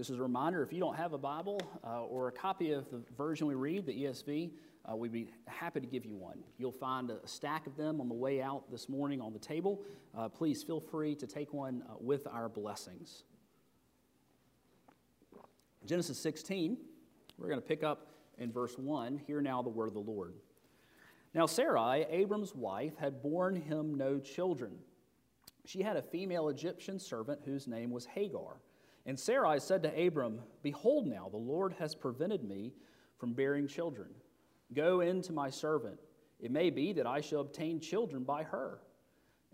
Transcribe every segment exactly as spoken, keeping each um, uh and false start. Just as a reminder, if you don't have a Bible uh, or a copy of the version we read, the E S V, uh, we'd be happy to give you one. You'll find a stack of them on the way out this morning on the table. Uh, please feel free to take one uh, with our blessings. Genesis sixteen, we're going to pick up in verse one. Hear now the word of the Lord. Now Sarai, Abram's wife, had borne him no children. She had a female Egyptian servant whose name was Hagar. And Sarai said to Abram, "Behold now, the Lord has prevented me from bearing children. Go in to my servant. It may be that I shall obtain children by her."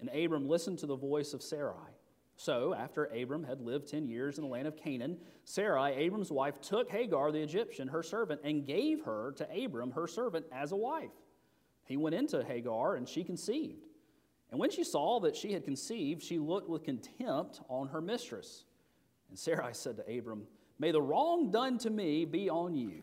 And Abram listened to the voice of Sarai. So, after Abram had lived ten years in the land of Canaan, Sarai, Abram's wife, took Hagar the Egyptian, her servant, and gave her to Abram, her servant, as a wife. He went into Hagar, and she conceived. And when she saw that she had conceived, she looked with contempt on her mistress. And Sarai said to Abram, "May the wrong done to me be on you.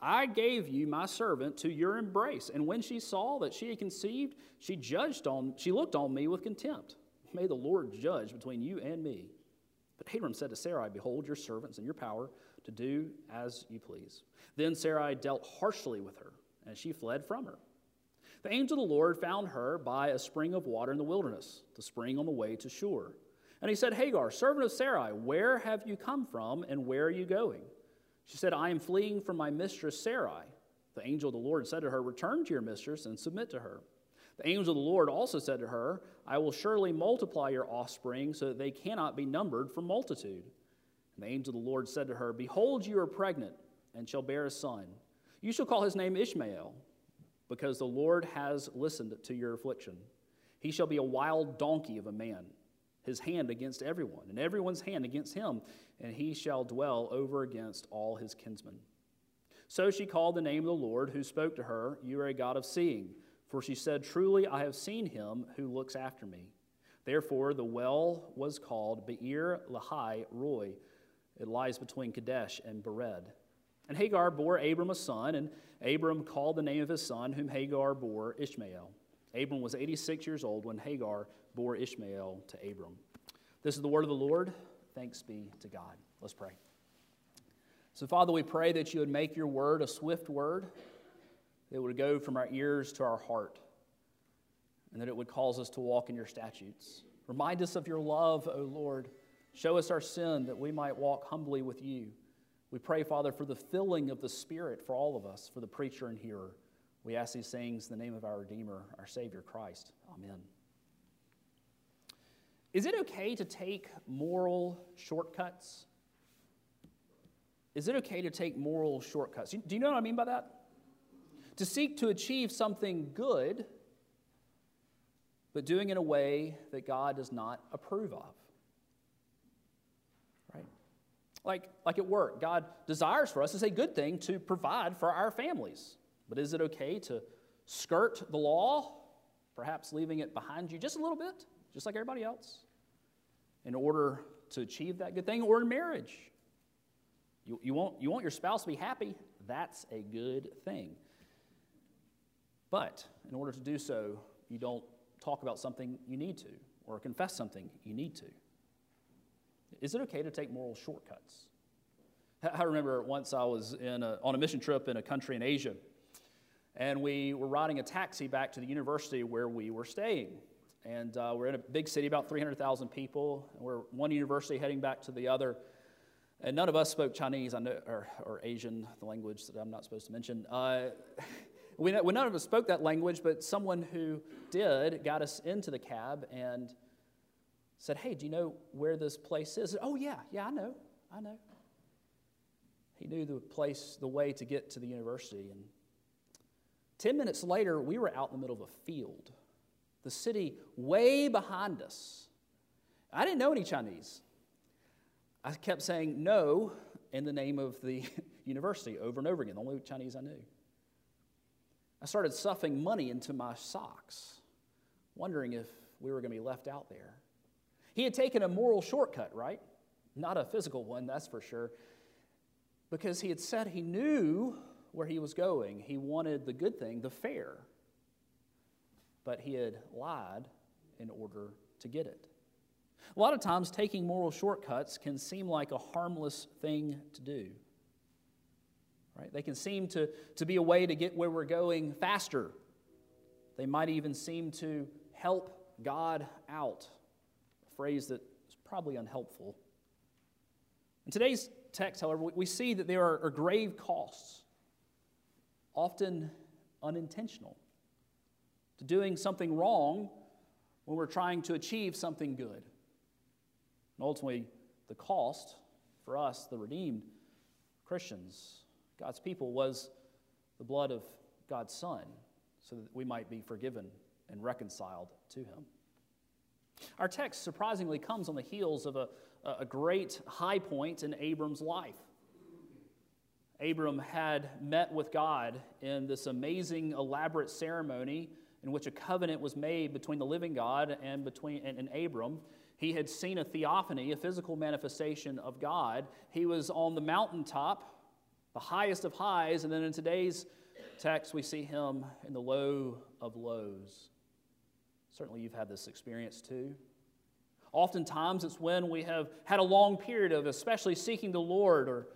I gave you my servant to your embrace, and when she saw that she had conceived, she judged on, she looked on me with contempt. May the Lord judge between you and me." But Abram said to Sarai, "Behold, your servant's in your power to do as you please." Then Sarai dealt harshly with her, and she fled from her. The angel of the Lord found her by a spring of water in the wilderness, the spring on the way to Shur. And he said, "Hagar, servant of Sarai, where have you come from, and where are you going?" She said, "I am fleeing from my mistress Sarai." The angel of the Lord said to her, "Return to your mistress and submit to her." The angel of the Lord also said to her, "I will surely multiply your offspring so that they cannot be numbered for multitude." And the angel of the Lord said to her, "Behold, you are pregnant and shall bear a son. You shall call his name Ishmael, because the Lord has listened to your affliction. He shall be a wild donkey of a man, his hand against everyone, and everyone's hand against him, and he shall dwell over against all his kinsmen." So she called the name of the Lord who spoke to her, "You are a God of seeing." For she said, "Truly I have seen him who looks after me." Therefore the well was called Beer Lahai Roi. It lies between Kadesh and Bered. And Hagar bore Abram a son, and Abram called the name of his son, whom Hagar bore, Ishmael. Abram was eighty-six years old when Hagar bore Ishmael to Abram. This is the word of the Lord. Thanks be to God. Let's pray. So, Father, we pray that you would make your word a swift word, that it would go from our ears to our heart, and that it would cause us to walk in your statutes. Remind us of your love, O Lord. Show us our sin, that we might walk humbly with you. We pray, Father, for the filling of the Spirit for all of us, for the preacher and hearer. We ask these things in the name of our Redeemer, our Savior, Christ. Amen. Is it okay to take moral shortcuts? Is it okay to take moral shortcuts? Do you know what I mean by that? To seek to achieve something good, but doing it in a way that God does not approve of. Like, like at work, God desires for us, it's a good thing to provide for our families. But is it okay to skirt the law, perhaps leaving it behind you just a little bit, just like everybody else, in order to achieve that good thing? Or in marriage, you, you, want, you want your spouse to be happy, that's a good thing. But in order to do so, you don't talk about something you need to, or confess something you need to. Is it okay to take moral shortcuts? I remember once I was in a, on a mission trip in a country in Asia, and we were riding a taxi back to the university where we were staying. And uh, we're in a big city, about three hundred thousand people, and we're one university heading back to the other. And none of us spoke Chinese, I know, or, or Asian, the language that I'm not supposed to mention. Uh, we, we none of us spoke that language, but someone who did got us into the cab and said, "Hey, do you know where this place is?" "Oh, yeah, yeah, I know, I know." He knew the place, the way to get to the university. And ten minutes later, we were out in the middle of a field, the city way behind us. I didn't know any Chinese. I kept saying no in the name of the university over and over again, the only Chinese I knew. I started stuffing money into my socks, wondering if we were going to be left out there. He had taken a moral shortcut, right? Not a physical one, that's for sure. Because he had said he knew where he was going. He wanted the good thing, the fair. But he had lied in order to get it. A lot of times, taking moral shortcuts can seem like a harmless thing to do. Right? They can seem to, to be a way to get where we're going faster. They might even seem to help God out, a phrase that is probably unhelpful. In today's text, however, we see that there are grave costs, often unintentional, to doing something wrong when we're trying to achieve something good. And ultimately, the cost for us, the redeemed Christians, God's people, was the blood of God's Son, so that we might be forgiven and reconciled to Him. Our text surprisingly comes on the heels of a, a great high point in Abram's life. Abram had met with God in this amazing, elaborate ceremony in which a covenant was made between the living God and between and, and Abram. He had seen a theophany, a physical manifestation of God. He was on the mountaintop, the highest of highs, and then in today's text we see him in the low of lows. Certainly you've had this experience too. Oftentimes it's when we have had a long period of especially seeking the Lord or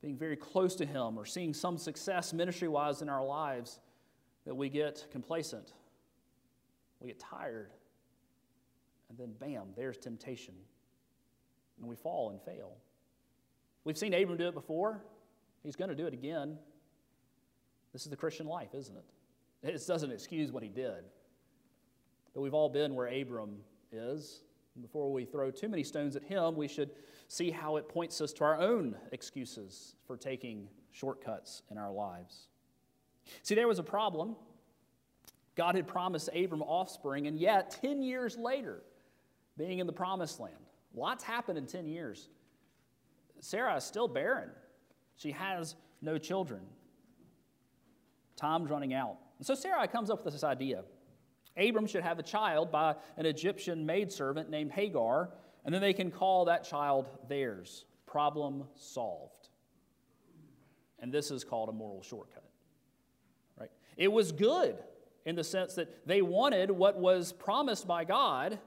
being very close to Him or seeing some success ministry-wise in our lives that we get complacent, we get tired, and then bam, there's temptation, and we fall and fail. We've seen Abram do it before. He's going to do it again. This is the Christian life, isn't it? It doesn't excuse what he did. But we've all been where Abram is. And before we throw too many stones at him, we should see how it points us to our own excuses for taking shortcuts in our lives. See, there was a problem. God had promised Abram offspring, and yet ten years later, being in the promised land, lots happened in ten years. Sarah is still barren. She has no children. Time's running out. And so Sarai comes up with this idea. Abram should have a child by an Egyptian maidservant named Hagar, and then they can call that child theirs. Problem solved. And this is called a moral shortcut. Right? It was good in the sense that they wanted what was promised by God,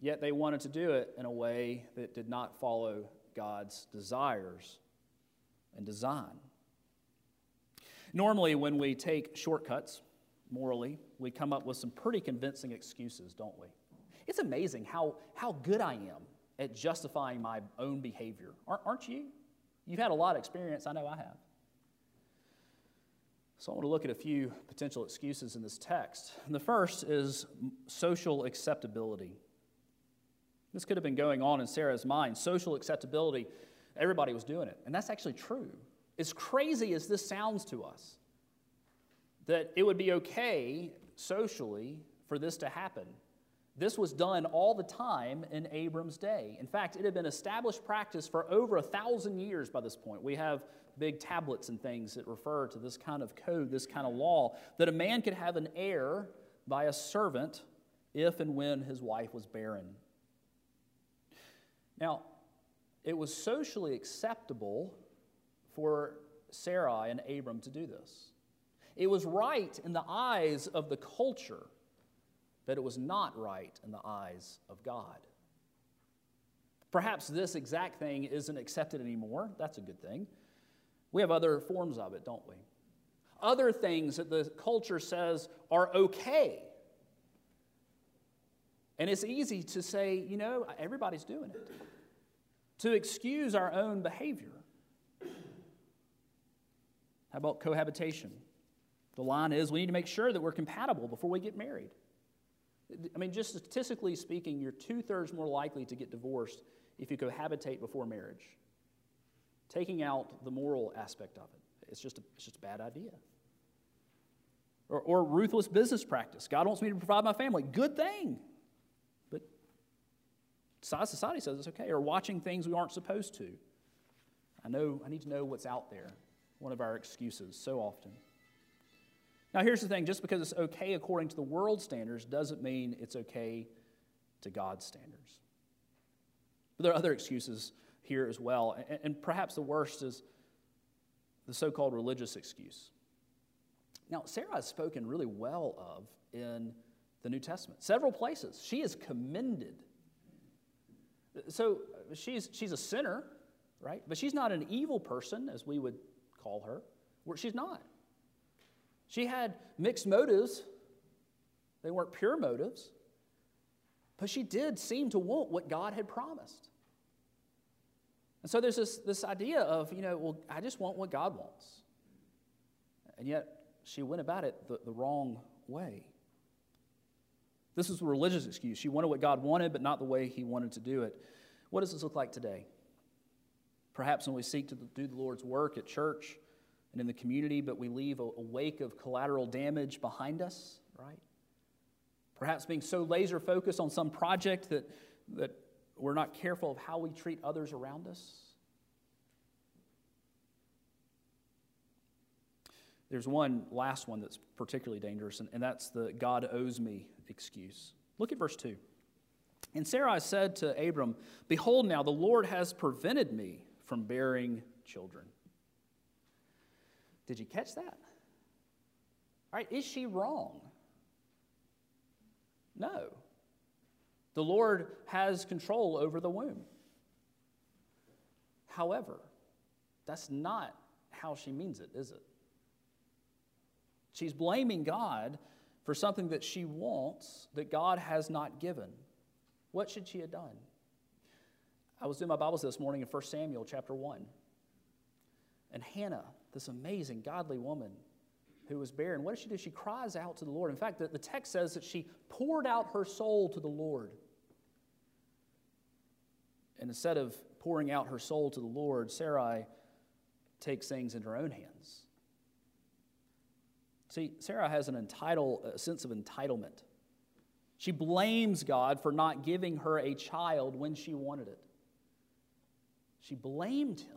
yet they wanted to do it in a way that did not follow God's desires and design. Normally, when we take shortcuts morally, we come up with some pretty convincing excuses, don't we? It's amazing how, how good I am at justifying my own behavior. Aren't you? You've had a lot of experience. I know I have. So I want to look at a few potential excuses in this text. And the first is social acceptability. This could have been going on in Sarah's mind. Social acceptability, everybody was doing it. And that's actually true. As crazy as this sounds to us, that it would be okay socially for this to happen. This was done all the time in Abram's day. In fact, it had been established practice for over a thousand years by this point. We have big tablets and things that refer to this kind of code, this kind of law, that a man could have an heir by a servant if and when his wife was barren. Now, it was socially acceptable for Sarai and Abram to do this. It was right in the eyes of the culture, but it was not right in the eyes of God. Perhaps this exact thing isn't accepted anymore. That's a good thing. We have other forms of it, don't we? Other things that the culture says are okay. And it's easy to say, you know, everybody's doing it, to excuse our own behavior. How about cohabitation? The line is, we need to make sure that we're compatible before we get married. I mean, just statistically speaking, you're two-thirds more likely to get divorced if you cohabitate before marriage. Taking out the moral aspect of it. It's just a, it's just a bad idea. Or, or ruthless business practice. God wants me to provide my family. Good thing. But society says it's okay. Or watching things we aren't supposed to. I know, I need to know what's out there. One of our excuses so often. Now here's the thing, just because it's okay according to the world's standards doesn't mean it's okay to God's standards. But there are other excuses here as well, and, and perhaps the worst is the so-called religious excuse. Now Sarah has spoken really well of in the New Testament. Several places. She is commended. So she's, she's a sinner, right? But she's not an evil person, as we would call her. She's not. She had mixed motives. They weren't pure motives. But she did seem to want what God had promised. And so there's this, this idea of, you know, well, I just want what God wants. And yet she went about it the, the wrong way. This was a religious excuse. She wanted what God wanted, but not the way he wanted to do it. What does this look like today? Perhaps when we seek to do the Lord's work at church and in the community, but we leave a, a wake of collateral damage behind us, right? Perhaps being so laser-focused on some project that, that we're not careful of how we treat others around us. There's one last one that's particularly dangerous, and, and that's the God owes me excuse. Look at verse two. And Sarai said to Abram, behold now, the Lord has prevented me from bearing children. Did you catch that? All right, is she wrong? No. The Lord has control over the womb. However, that's not how she means it, is it? She's blaming God for something that she wants that God has not given. What should she have done? I was doing my Bible this morning in First Samuel chapter one. And Hannah, this amazing godly woman who was barren, what does she do? She cries out to the Lord. In fact, the, the text says that she poured out her soul to the Lord. And instead of pouring out her soul to the Lord, Sarai takes things in her own hands. See, Sarah has an entitle, a sense of entitlement. She blames God for not giving her a child when she wanted it. She blamed him.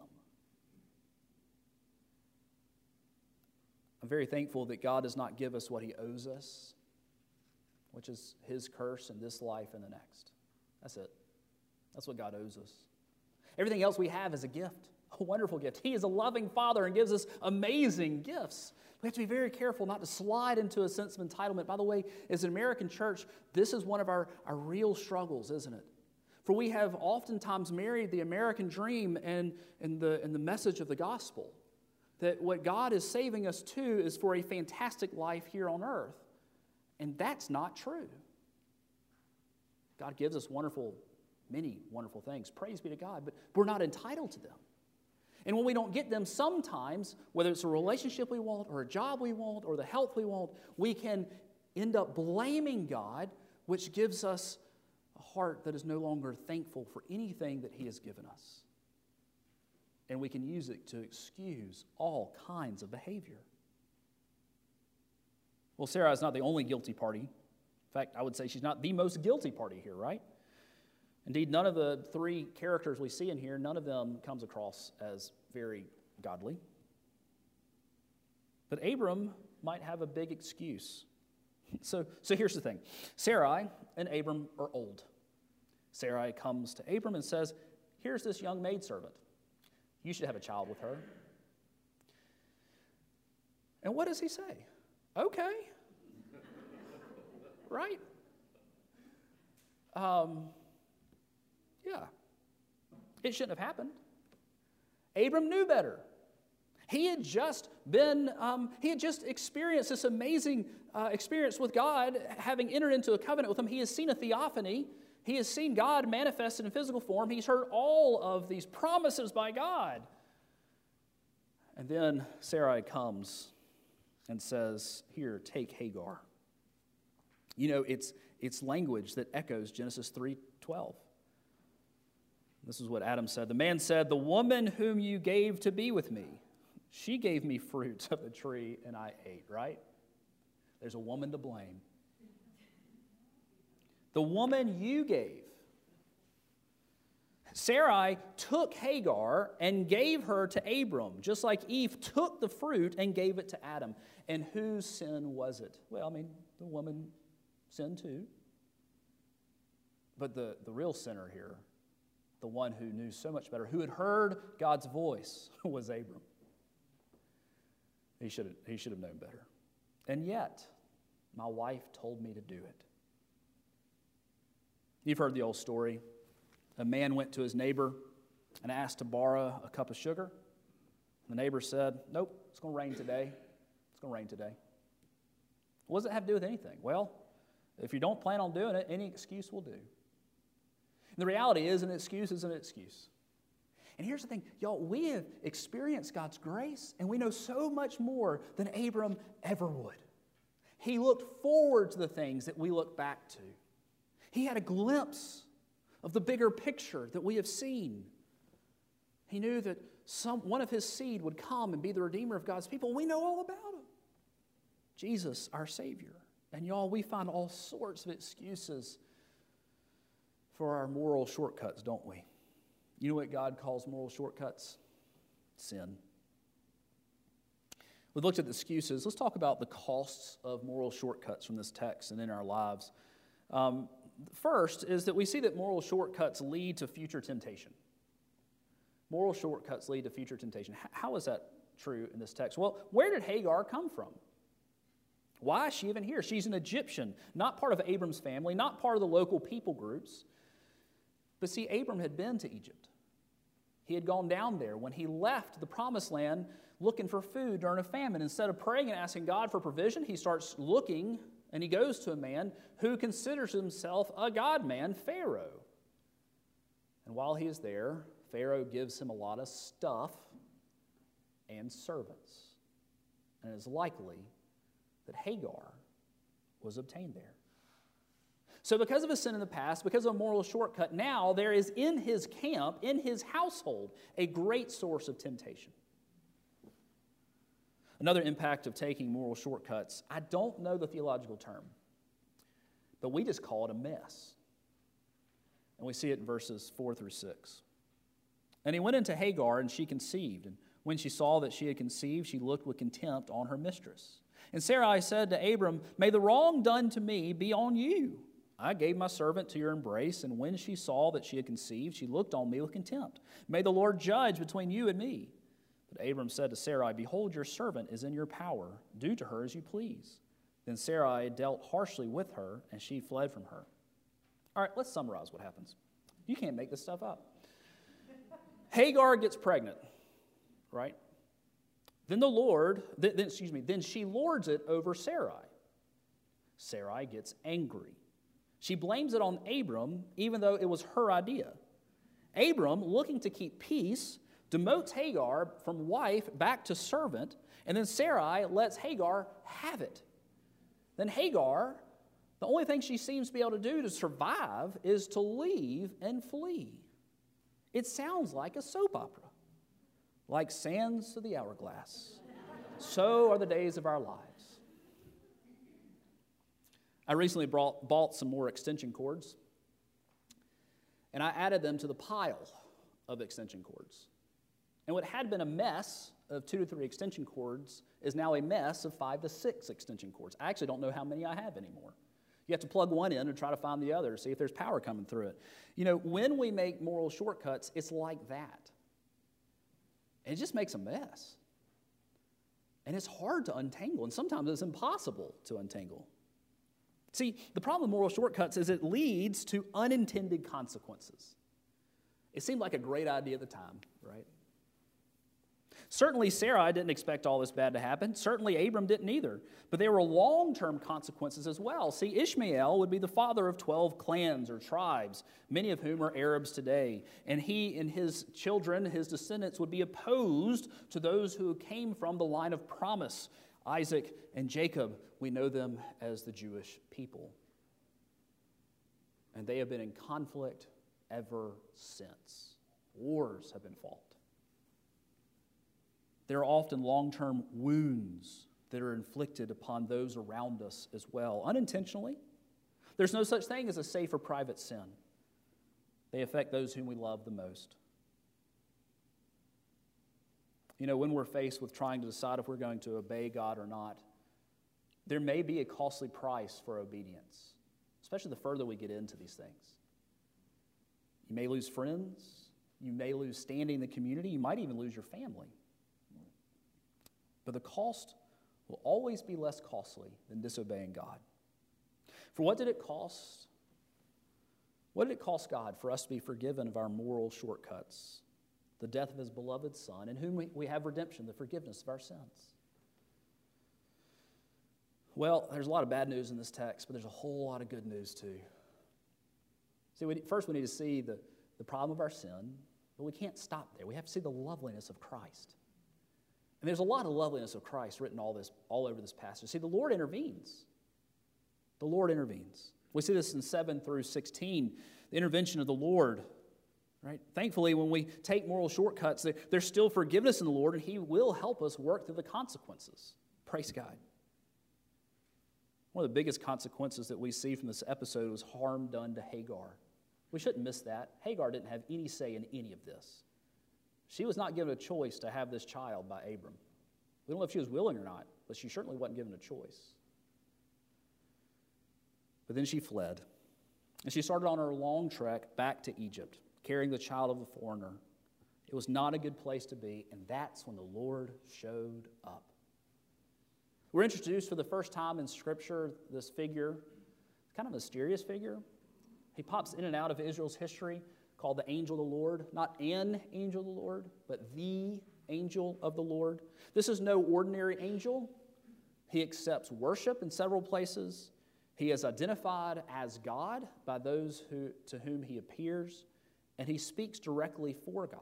I'm very thankful that God does not give us what he owes us, which is his curse in this life and the next. That's it. That's what God owes us. Everything else we have is a gift. A wonderful gift. He is a loving Father and gives us amazing gifts. We have to be very careful not to slide into a sense of entitlement. By the way, as an American church, this is one of our, our real struggles, isn't it? For we have oftentimes married the American dream and, and, the, and the message of the gospel. That what God is saving us to is for a fantastic life here on earth. And that's not true. God gives us wonderful, many wonderful things. Praise be to God. But we're not entitled to them. And when we don't get them sometimes, whether it's a relationship we want or a job we want or the health we want, we can end up blaming God, which gives us a heart that is no longer thankful for anything that he has given us. And we can use it to excuse all kinds of behavior. Well, Sarah is not the only guilty party. In fact, I would say she's not the most guilty party here, right? Indeed, none of the three characters we see in here, none of them comes across as very godly. But Abram might have a big excuse. So, so here's the thing. Sarai and Abram are old. Sarai comes to Abram and says, here's this young maidservant. You should have a child with her. And what does he say? Okay. Right? Um... Yeah, it shouldn't have happened. Abram knew better. He had just been, um, he had just experienced this amazing uh, experience with God, having entered into a covenant with him. He has seen a theophany. He has seen God manifested in physical form. He's heard all of these promises by God. And then Sarai comes and says, here, take Hagar. You know, it's, it's language that echoes Genesis three twelve. This is what Adam said. The man said, the woman whom you gave to be with me, she gave me fruit of the tree and I ate, right? There's a woman to blame. The woman you gave. Sarai took Hagar and gave her to Abram, just like Eve took the fruit and gave it to Adam. And whose sin was it? Well, I mean, the woman sinned too. But the, the real sinner here, the one who knew so much better, who had heard God's voice, was Abram. He should have, he should have known better. And yet, my wife told me to do it. You've heard the old story. A man went to his neighbor and asked to borrow a cup of sugar. The neighbor said, nope, it's going to rain today. It's going to rain today. What does it have to do with anything? Well, if you don't plan on doing it, any excuse will do. And the reality is an excuse is an excuse. And here's the thing, y'all, we have experienced God's grace, and we know so much more than Abram ever would. He looked forward to the things that we look back to. He had a glimpse of the bigger picture that we have seen. He knew that some, one of his seed would come and be the Redeemer of God's people. We know all about him. Jesus, our Savior. And y'all, we find all sorts of excuses for our moral shortcuts, don't we? You know what God calls moral shortcuts? Sin. We've looked at the excuses. Let's talk about the costs of moral shortcuts from this text and in our lives. Um, first is that we see that moral shortcuts lead to future temptation. Moral shortcuts lead to future temptation. How is that true in this text? Well, where did Hagar come from? Why is she even here? She's an Egyptian, not part of Abram's family, not part of the local people groups. But see, Abram had been to Egypt. He had gone down there when he left the promised land looking for food during a famine. Instead of praying and asking God for provision, he starts looking and he goes to a man who considers himself a God-man, Pharaoh. And while he is there, Pharaoh gives him a lot of stuff and servants. And it is likely that Hagar was obtained there. So because of a sin in the past, because of a moral shortcut, now there is in his camp, in his household, a great source of temptation. Another impact of taking moral shortcuts, I don't know the theological term, but we just call it a mess. And we see it in verses four through six. And he went into Hagar, and she conceived. And when she saw that she had conceived, she looked with contempt on her mistress. And Sarai said to Abram, may the wrong done to me be on you. I gave my servant to your embrace, and when she saw that she had conceived, she looked on me with contempt. May the Lord judge between you and me. But Abram said to Sarai, behold, your servant is in your power. Do to her as you please. Then Sarai dealt harshly with her, and she fled from her. All right, let's summarize what happens. You can't make this stuff up. Hagar gets pregnant, right? Then the Lord, then, excuse me, then she lords it over Sarai. Sarai gets angry. She blames it on Abram, even though it was her idea. Abram, looking to keep peace, demotes Hagar from wife back to servant, and then Sarai lets Hagar have it. Then Hagar, the only thing she seems to be able to do to survive is to leave and flee. It sounds like a soap opera, like sands to the hourglass. So are the days of our lives. I recently brought, bought some more extension cords, and I added them to the pile of extension cords. And what had been a mess of two to three extension cords is now a mess of five to six extension cords. I actually don't know how many I have anymore. You have to plug one in and try to find the other to see if there's power coming through it. You know, when we make moral shortcuts, it's like that. And it just makes a mess. And it's hard to untangle, and sometimes it's impossible to untangle. See, the problem with moral shortcuts is it leads to unintended consequences. It seemed like a great idea at the time, right? Certainly Sarai didn't expect all this bad to happen. Certainly Abram didn't either. But there were long-term consequences as well. See, Ishmael would be the father of twelve clans or tribes, many of whom are Arabs today. And he and his children, his descendants, would be opposed to those who came from the line of promise. Isaac and Jacob, we know them as the Jewish people. And they have been in conflict ever since. Wars have been fought. There are often long-term wounds that are inflicted upon those around us as well, unintentionally. There's no such thing as a safe or private sin. They affect those whom we love the most. You know, when we're faced with trying to decide if we're going to obey God or not, there may be a costly price for obedience, especially the further we get into these things. You may lose friends. You may lose standing in the community. You might even lose your family. But the cost will always be less costly than disobeying God. For what did it cost? What did it cost God for us to be forgiven of our moral shortcuts? The death of his beloved Son, in whom we, we have redemption, the forgiveness of our sins. Well, there's a lot of bad news in this text, but there's a whole lot of good news too. See, we, first we need to see the, the problem of our sin, but we can't stop there. We have to see the loveliness of Christ. And there's a lot of loveliness of Christ written all this all over this passage. See, the Lord intervenes. The Lord intervenes. We see this in seven through sixteen, the intervention of the Lord. Right? Thankfully, when we take moral shortcuts, there, there's still forgiveness in the Lord, and he will help us work through the consequences. Praise God. One of the biggest consequences that we see from this episode was harm done to Hagar. We shouldn't miss that. Hagar didn't have any say in any of this. She was not given a choice to have this child by Abram. We don't know if she was willing or not, but she certainly wasn't given a choice. But then she fled, and she started on her long trek back to Egypt, carrying the child of a foreigner. It was not a good place to be, and that's when the Lord showed up. We're introduced for the first time in Scripture, this figure, kind of a mysterious figure. He pops in and out of Israel's history, called the angel of the Lord. Not an angel of the Lord, but the angel of the Lord. This is no ordinary angel. He accepts worship in several places. He is identified as God by those who, to whom he appears, and he speaks directly for God.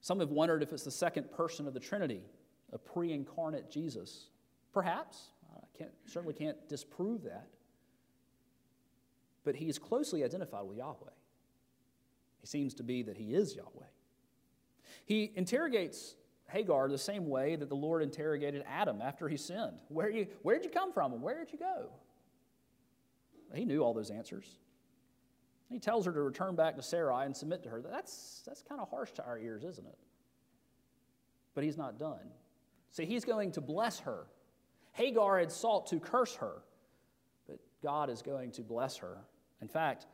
Some have wondered if it's the second person of the Trinity, a pre-incarnate Jesus. Perhaps. I can't, certainly can't disprove that. But he is closely identified with Yahweh. He seems to be that he is Yahweh. He interrogates Hagar the same way that the Lord interrogated Adam after he sinned. Where you, where did you come from and where did you go? He knew all those answers. He tells her to return back to Sarai and submit to her. That's, that's kind of harsh to our ears, isn't it? But he's not done. See, he's going to bless her. Hagar had sought to curse her, but God is going to bless her. In fact,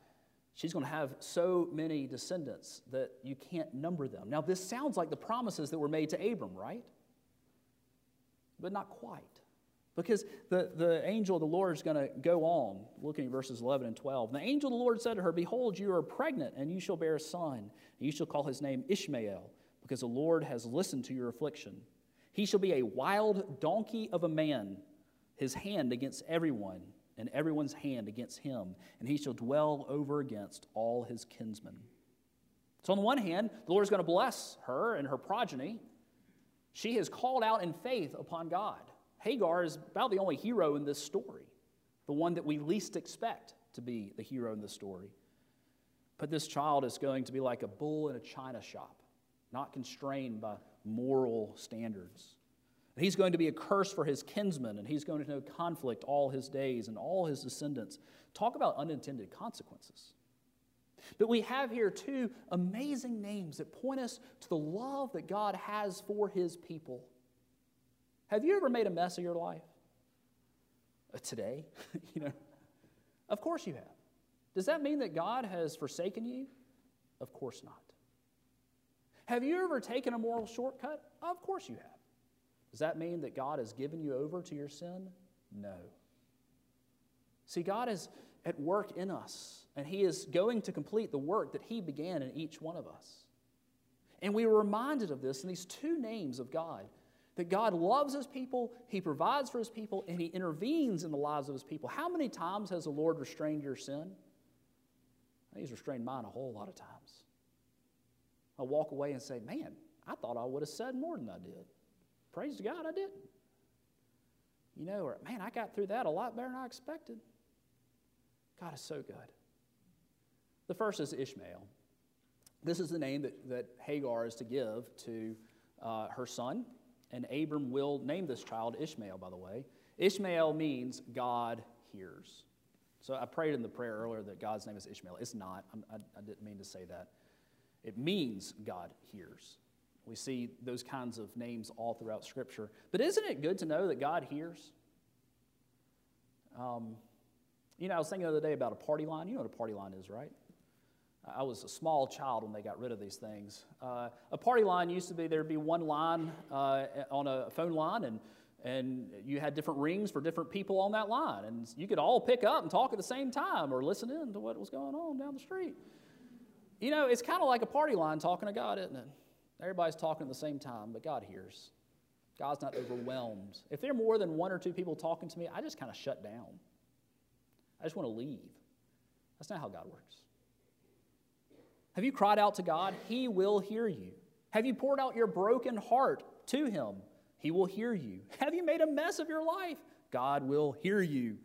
she's going to have so many descendants that you can't number them. Now, this sounds like the promises that were made to Abram, right? But not quite. Because the, the angel of the Lord is going to go on, looking at verses eleven and twelve. The angel of the Lord said to her, "Behold, you are pregnant, and you shall bear a son, and you shall call his name Ishmael, because the Lord has listened to your affliction. He shall be a wild donkey of a man, his hand against everyone, and everyone's hand against him, and he shall dwell over against all his kinsmen." So on the one hand, the Lord is going to bless her and her progeny. She has called out in faith upon God. Hagar is about the only hero in this story, the one that we least expect to be the hero in this story. But this child is going to be like a bull in a china shop, not constrained by moral standards. He's going to be a curse for his kinsmen, and he's going to know conflict all his days and all his descendants. Talk about unintended consequences. But we have here two amazing names that point us to the love that God has for his people. Have you ever made a mess of your life? Uh, today? You know, of course you have. Does that mean that God has forsaken you? Of course not. Have you ever taken a moral shortcut? Of course you have. Does that mean that God has given you over to your sin? No. See, God is at work in us, and he is going to complete the work that he began in each one of us. And we were reminded of this in these two names of God, that God loves his people, he provides for his people, and he intervenes in the lives of his people. How many times has the Lord restrained your sin? He's restrained mine a whole lot of times. I walk away and say, man, I thought I would have said more than I did. Praise to God, I didn't. You know, or, man, I got through that a lot better than I expected. God is so good. The first is Ishmael. This is the name that, that Hagar is to give to uh, her son, and Abram will name this child Ishmael, by the way. Ishmael means God hears. So I prayed in the prayer earlier that God's name is Ishmael. It's not. I'm, I, I didn't mean to say that. It means God hears. We see those kinds of names all throughout Scripture. But isn't it good to know that God hears? Um, you know, I was thinking the other day about a party line. You know what a party line is, right? I was a small child when they got rid of these things. Uh, a party line used to be, there'd be one line uh, on a phone line, and and you had different rings for different people on that line, and you could all pick up and talk at the same time or listen in to what was going on down the street. You know, it's kind of like a party line talking to God, isn't it? Everybody's talking at the same time, but God hears. God's not overwhelmed. If there are more than one or two people talking to me, I just kind of shut down. I just want to leave. That's not how God works. Have you cried out to God? He will hear you. Have you poured out your broken heart to Him? He will hear you. Have you made a mess of your life? God will hear you.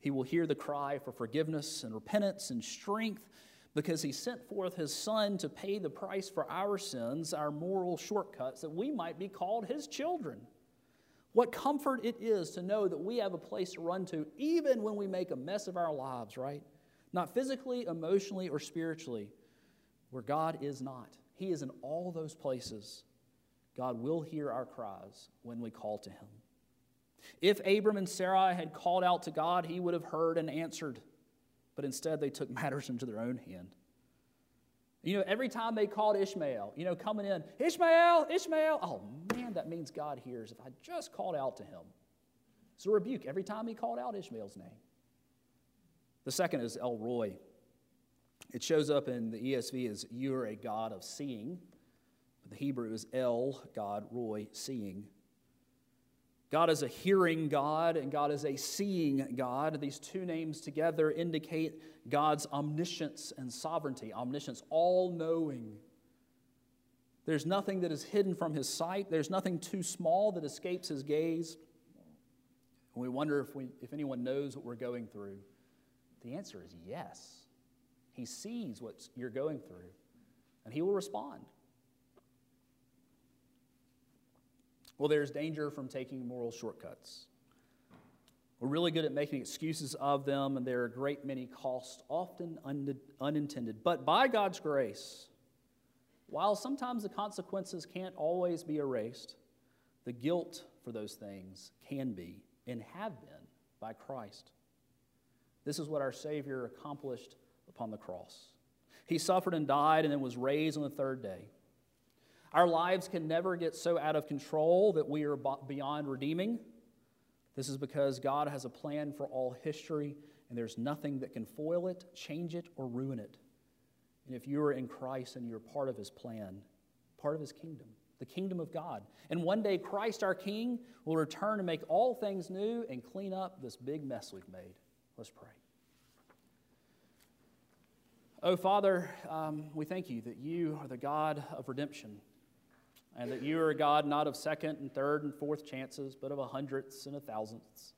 He will hear the cry for forgiveness and repentance and strength, because He sent forth His Son to pay the price for our sins, our moral shortcuts, that we might be called His children. What comfort it is to know that we have a place to run to, even when we make a mess of our lives, right? Not physically, emotionally, or spiritually, where God is not. He is in all those places. God will hear our cries when we call to Him. If Abram and Sarai had called out to God, He would have heard and answered. But instead, they took matters into their own hand. You know, every time they called Ishmael, you know, coming in, Ishmael, Ishmael. Oh, man, that means God hears if I just called out to Him. It's a rebuke every time he called out Ishmael's name. The second is El Roy. It shows up in the E S V as "You are a God of seeing." But the Hebrew is El, God, Roy, seeing. God is a hearing God, and God is a seeing God. These two names together indicate God's omniscience and sovereignty. Omniscience, all-knowing. There's nothing that is hidden from His sight. There's nothing too small that escapes His gaze. And we wonder if, we, if anyone knows what we're going through. The answer is yes. He sees what you're going through, and He will respond. Well, there's danger from taking moral shortcuts. We're really good at making excuses of them, and there are a great many costs, often un- unintended. But by God's grace, while sometimes the consequences can't always be erased, the guilt for those things can be and have been by Christ. This is what our Savior accomplished upon the cross. He suffered and died and then was raised on the third day. Our lives can never get so out of control that we are beyond redeeming. This is because God has a plan for all history, and there's nothing that can foil it, change it, or ruin it. And if you are in Christ and you're part of His plan, part of His kingdom, the kingdom of God. And one day Christ our King will return and make all things new and clean up this big mess we've made. Let's pray. Oh, Father, um, we thank You that You are the God of redemption, and that You are a God not of second and third and fourth chances, but of a hundredths and a thousandths.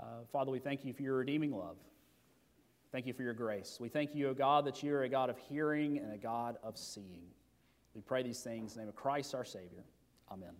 Uh, Father, we thank You for Your redeeming love. Thank You for Your grace. We thank You, O God, that You are a God of hearing and a God of seeing. We pray these things in the name of Christ our Savior. Amen.